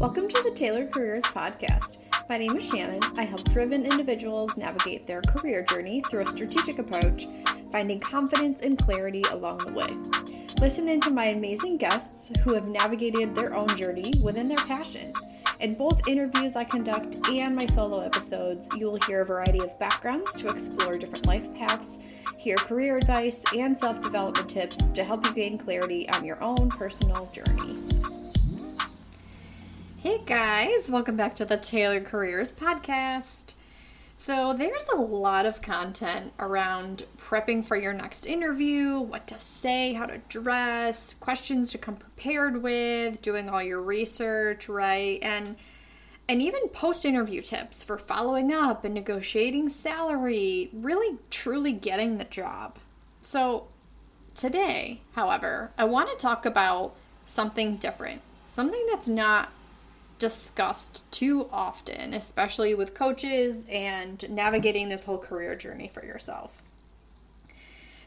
Welcome to the Tailored Careers podcast. My name is Shannon. I help driven individuals navigate their career journey through a strategic approach, finding confidence and clarity along the way. Listen in to my amazing guests who have navigated their own journey within their passion. In both interviews I conduct and my solo episodes, you will hear a variety of backgrounds to explore different life paths, hear career advice, and self-development tips to help you gain clarity on your own personal journey. Hey guys, welcome back to the Tailored Careers podcast. So there's a lot of content around prepping for your next interview, what to say, how to dress, questions to come prepared with, doing all your research, right? And even post-interview tips for following up and negotiating salary, really truly getting the job. So today, however, I want to talk about something different, something that's not discussed too often, especially with coaches and navigating this whole career journey for yourself.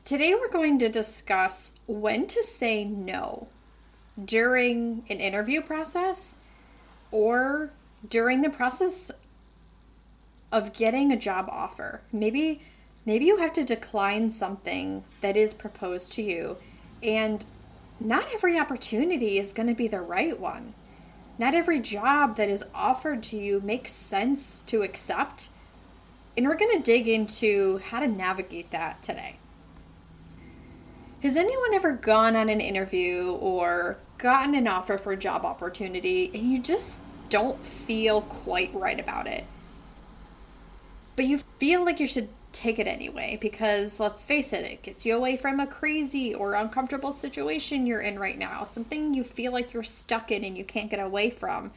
Today we're going to discuss when to say no during an interview process or during the process of getting a job offer. Maybe you have to decline something that is proposed to you, and not every opportunity is going to be the right one. Not every job that is offered to you makes sense to accept, and we're going to dig into how to navigate that today. Has anyone ever gone on an interview or gotten an offer for a job opportunity and you just don't feel quite right about it? But you feel like you should take it anyway because, let's face it, it gets you away from a crazy or uncomfortable situation you're in right now, something you feel like you're stuck in and you can't get away from.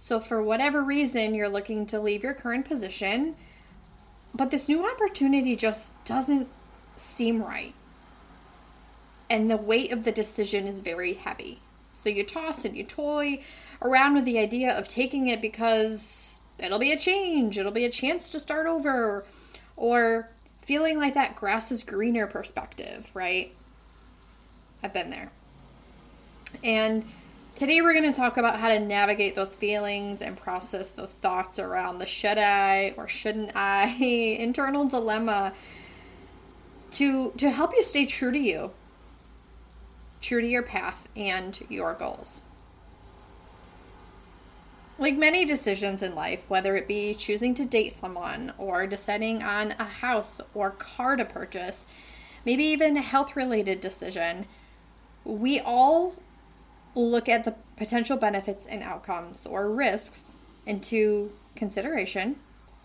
So for whatever reason, you're looking to leave your current position, but this new opportunity just doesn't seem right. And the weight of the decision is very heavy. So you toss and you toy around with the idea of taking it because it'll be a change, it'll be a chance to start over, or feeling like that grass is greener perspective, right? I've been there. And today we're going to talk about how to navigate those feelings and process those thoughts around the should I or shouldn't I internal dilemma to help you stay true to your path and your goals. Like many decisions in life, whether it be choosing to date someone or deciding on a house or car to purchase, maybe even a health-related decision, we all look at the potential benefits and outcomes or risks into consideration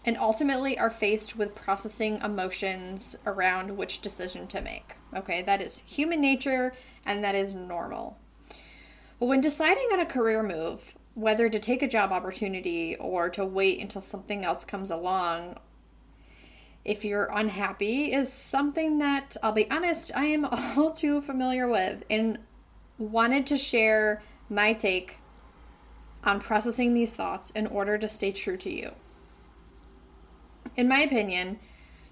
and ultimately are faced with processing emotions around which decision to make. Okay, that is human nature and that is normal. But when deciding on a career move, whether to take a job opportunity or to wait until something else comes along, if you're unhappy, is something that, I'll be honest, I am all too familiar with, and wanted to share my take on processing these thoughts in order to stay true to you. In my opinion,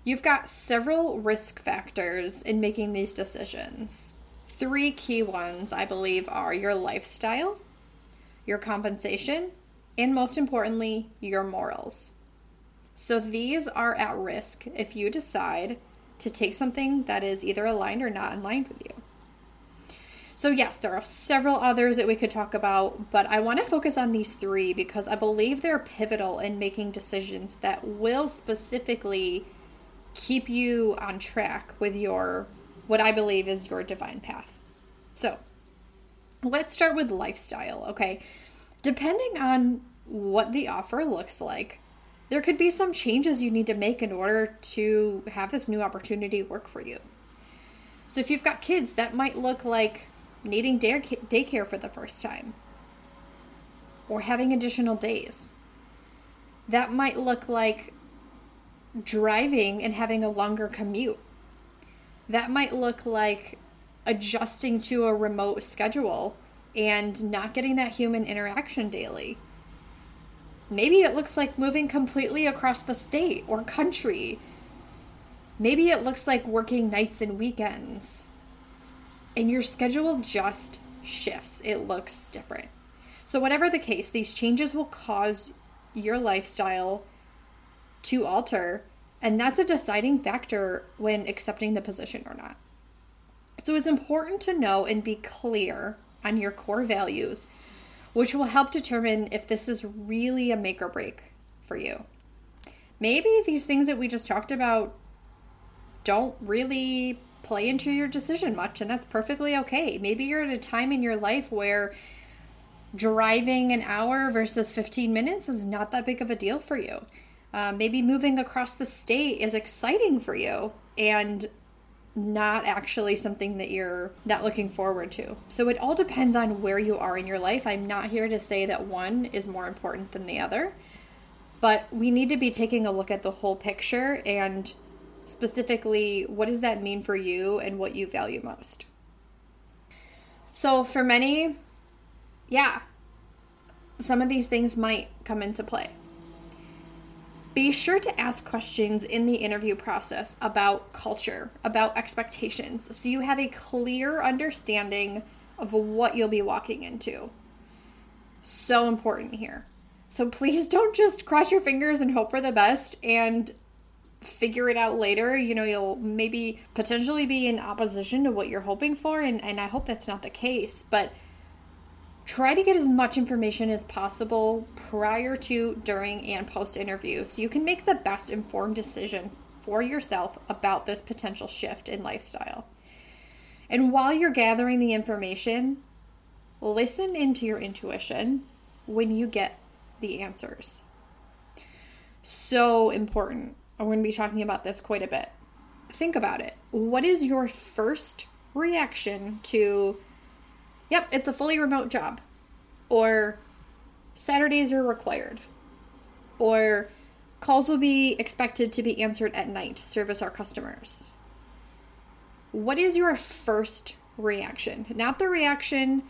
you've got several risk factors in making these decisions. Three key ones, I believe, are your lifestyle, your compensation, and most importantly, your morals. So these are at risk if you decide to take something that is either aligned or not aligned with you. So yes, there are several others that we could talk about, but I want to focus on these three because I believe they're pivotal in making decisions that will specifically keep you on track with your, what I believe is your divine path. So let's start with lifestyle, okay? Depending on what the offer looks like, there could be some changes you need to make in order to have this new opportunity work for you. So if you've got kids, that might look like needing daycare for the first time or having additional days. That might look like driving and having a longer commute. That might look like adjusting to a remote schedule and not getting that human interaction daily. Maybe it looks like moving completely across the state or country. Maybe it looks like working nights and weekends. And your schedule just shifts. It looks different. So whatever the case, these changes will cause your lifestyle to alter, and that's a deciding factor when accepting the position or not. So it's important to know and be clear on your core values, which will help determine if this is really a make or break for you. Maybe these things that we just talked about don't really play into your decision much, and that's perfectly okay. Maybe you're at a time in your life where driving an hour versus 15 minutes is not that big of a deal for you. Maybe moving across the state is exciting for you and not actually something that you're not looking forward to. So it all depends on where you are in your life. I'm not here to say that one is more important than the other, but we need to be taking a look at the whole picture and specifically, what does that mean for you and what you value most? So for many, some of these things might come into play. Be sure to ask questions in the interview process about culture, about expectations, so you have a clear understanding of what you'll be walking into. So important here. So please don't just cross your fingers and hope for the best and figure it out later. You know, you'll maybe potentially be in opposition to what you're hoping for, and I hope that's not the case, but try to get as much information as possible prior to, during, and post-interview so you can make the best informed decision for yourself about this potential shift in lifestyle. And while you're gathering the information, listen into your intuition when you get the answers. So important. We're going to be talking about this quite a bit. Think about it. What is your first reaction to, yep, it's a fully remote job, or Saturdays are required, or calls will be expected to be answered at night to service our customers? What is your first reaction? Not the reaction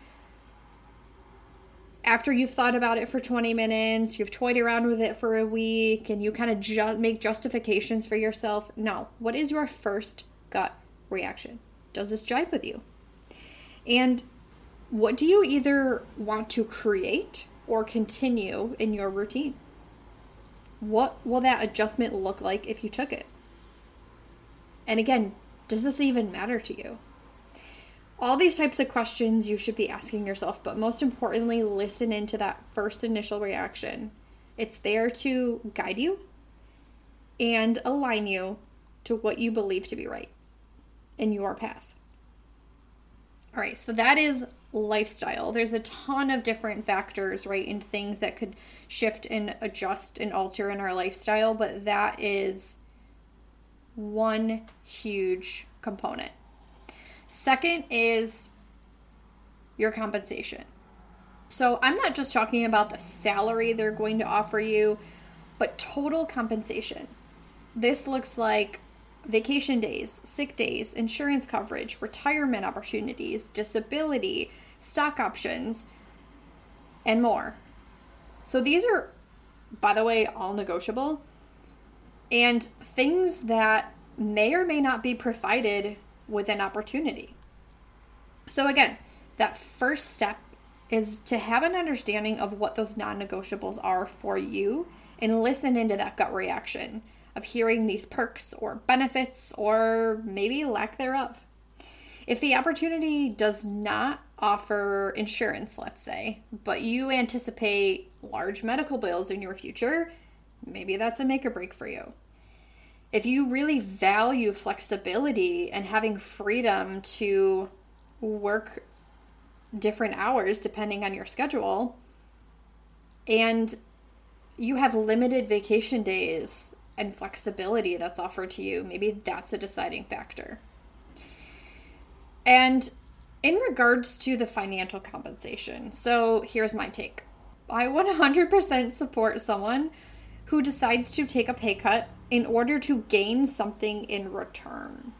after you've thought about it for 20 minutes, you've toyed around with it for a week, and you kind of make justifications for yourself. No. What is your first gut reaction? Does this jive with you? And what do you either want to create or continue in your routine? What will that adjustment look like if you took it? And again, does this even matter to you? All these types of questions you should be asking yourself, but most importantly, listen into that first initial reaction. It's there to guide you and align you to what you believe to be right in your path. All right, so that is lifestyle. There's a ton of different factors, right, and things that could shift and adjust and alter in our lifestyle, but that is one huge component. Second is your compensation. So I'm not just talking about the salary they're going to offer you, but total compensation. This looks like vacation days, sick days, insurance coverage, retirement opportunities, disability, stock options, and more. So these are, by the way, all negotiable and things that may or may not be provided with an opportunity. So again, that first step is to have an understanding of what those non-negotiables are for you and listen into that gut reaction of hearing these perks or benefits or maybe lack thereof. If the opportunity does not offer insurance, let's say, but you anticipate large medical bills in your future, maybe that's a make or break for you. If you really value flexibility and having freedom to work different hours depending on your schedule, and you have limited vacation days and flexibility that's offered to you, maybe that's a deciding factor. And in regards to the financial compensation, so here's my take. I 100% support someone who decides to take a pay cut in order to gain something in return.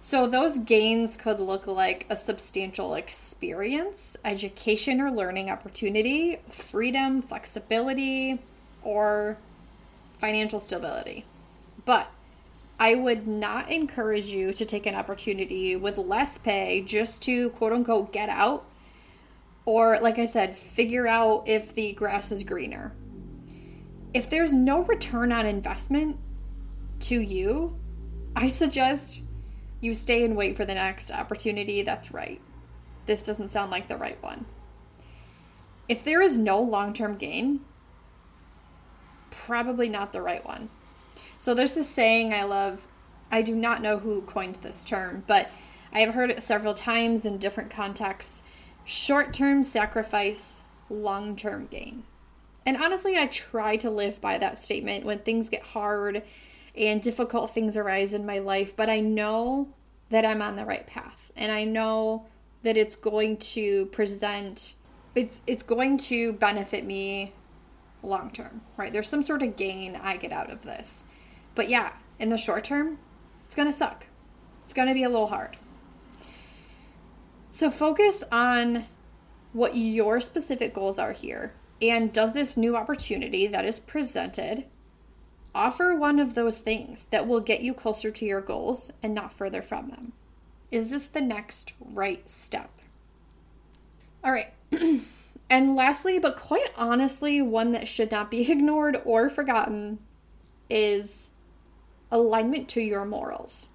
So those gains could look like a substantial experience, education or learning opportunity, freedom, flexibility, or financial stability. But I would not encourage you to take an opportunity with less pay just to, quote unquote, get out Or, like I said, figure out if the grass is greener. If there's no return on investment to you, I suggest you stay and wait for the next opportunity that's right. This doesn't sound like the right one. If there is no long-term gain, probably not the right one. So there's this saying I love. I do not know who coined this term, but I have heard it several times in different contexts. Short-term sacrifice, long-term gain. And honestly, I try to live by that statement when things get hard and difficult things arise in my life, but I know that I'm on the right path. And I know that it's going to present, it's going to benefit me long-term, right? There's some sort of gain I get out of this. But yeah, in the short term, it's going to suck. It's going to be a little hard. So focus on what your specific goals are here. And does this new opportunity that is presented offer one of those things that will get you closer to your goals and not further from them? Is this the next right step? All right. And lastly, but quite honestly, one that should not be ignored or forgotten is alignment to your morals.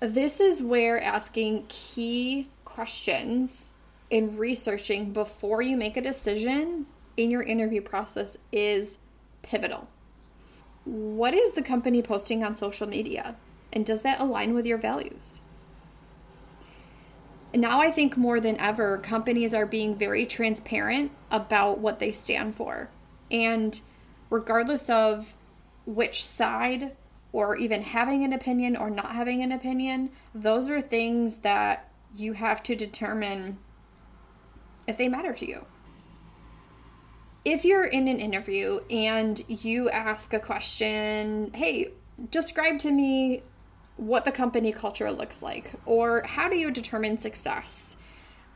This is where asking key questions and researching before you make a decision in your interview process is pivotal. What is the company posting on social media? And does that align with your values? Now I think more than ever, companies are being very transparent about what they stand for. And regardless of which side or even having an opinion or not having an opinion, those are things that you have to determine if they matter to you. If you're in an interview and you ask a question, hey, describe to me what the company culture looks like, or how do you determine success,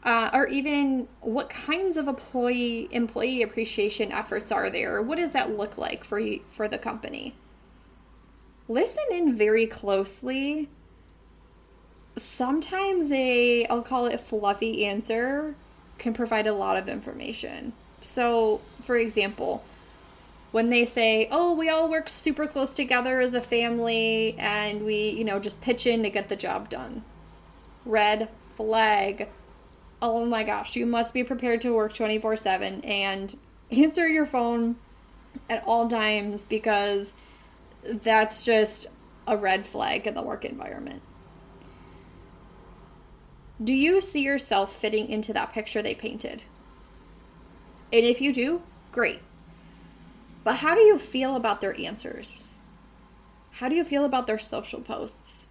or even what kinds of employee appreciation efforts are there? What does that look like for the company? Listen in very closely. Sometimes I'll call it fluffy answer, can provide a lot of information. So, for example, when they say, oh, we all work super close together as a family and we, just pitch in to get the job done. Red flag. Oh my gosh, you must be prepared to work 24/7 and answer your phone at all times, because that's just a red flag in the work environment. Do you see yourself fitting into that picture they painted? And if you do, great. But how do you feel about their answers? How do you feel about their social posts?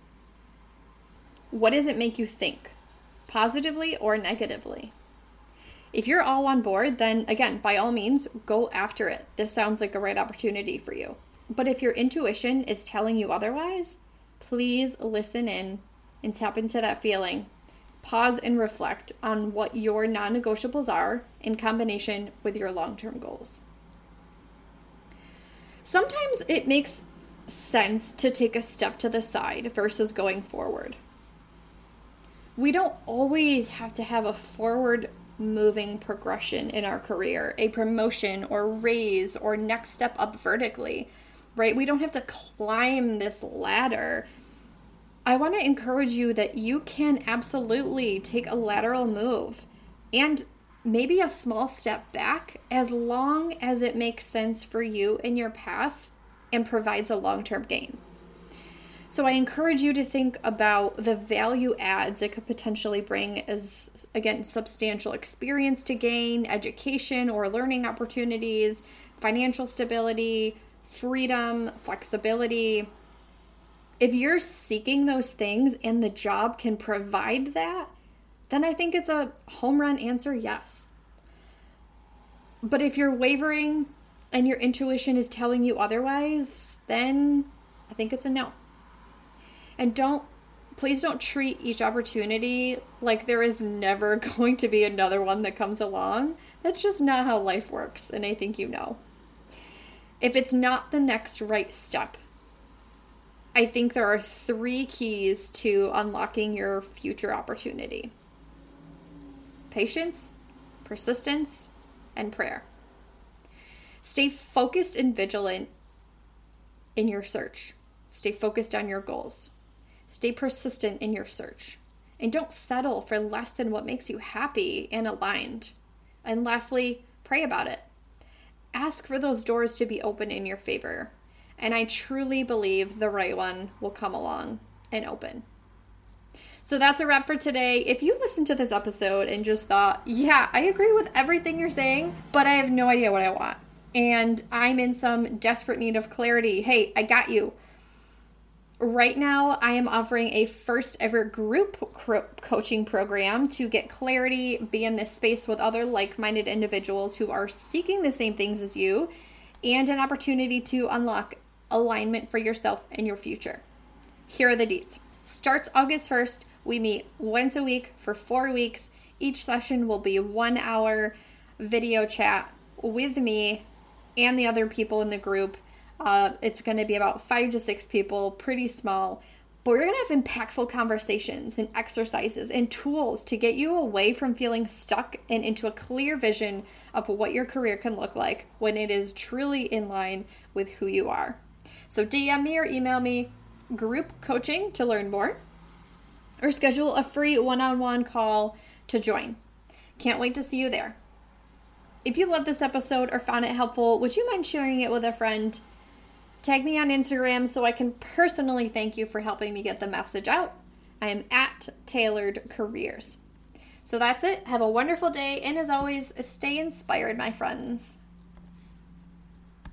What does it make you think, positively or negatively? If you're all on board, then again, by all means, go after it. This sounds like a right opportunity for you. But if your intuition is telling you otherwise, please listen in and tap into that feeling. Pause and reflect on what your non-negotiables are in combination with your long-term goals. Sometimes it makes sense to take a step to the side versus going forward. We don't always have to have a forward-moving progression in our career, a promotion or raise or next step up vertically, right? We don't have to climb this ladder. I want to encourage you that you can absolutely take a lateral move and maybe a small step back, as long as it makes sense for you in your path and provides a long-term gain. So I encourage you to think about the value adds it could potentially bring as, again, substantial experience to gain, education or learning opportunities, financial stability, freedom, flexibility. If you're seeking those things and the job can provide that, then I think it's a home run answer, yes. But if you're wavering and your intuition is telling you otherwise, then I think it's a no. And please don't treat each opportunity like there is never going to be another one that comes along. That's just not how life works, and I think you know. If it's not the next right step, I think there are three keys to unlocking your future opportunity. Patience, persistence, and prayer. Stay focused and vigilant in your search. Stay focused on your goals. Stay persistent in your search. And don't settle for less than what makes you happy and aligned. And lastly, pray about it. Ask for those doors to be open in your favor. And I truly believe the right one will come along and open. So that's a wrap for today. If you listened to this episode and just thought, yeah, I agree with everything you're saying, but I have no idea what I want, and I'm in some desperate need of clarity, hey, I got you. Right now, I am offering a first ever group coaching program to get clarity, be in this space with other like-minded individuals who are seeking the same things as you, and an opportunity to unlock alignment for yourself and your future. Here are the deets. Starts August 1st. We meet once a week for 4 weeks. Each session will be 1 hour video chat with me and the other people in the group. It's going to be about 5 to 6 people, pretty small, but we're going to have impactful conversations and exercises and tools to get you away from feeling stuck and into a clear vision of what your career can look like when it is truly in line with who you are. So DM me or email me group coaching to learn more, or schedule a free one-on-one call to join. Can't wait to see you there. If you loved this episode or found it helpful, would you mind sharing it with a friend? Tag me on Instagram so I can personally thank you for helping me get the message out. I am at Tailored Careers. So that's it. Have a wonderful day, and as always, stay inspired, my friends.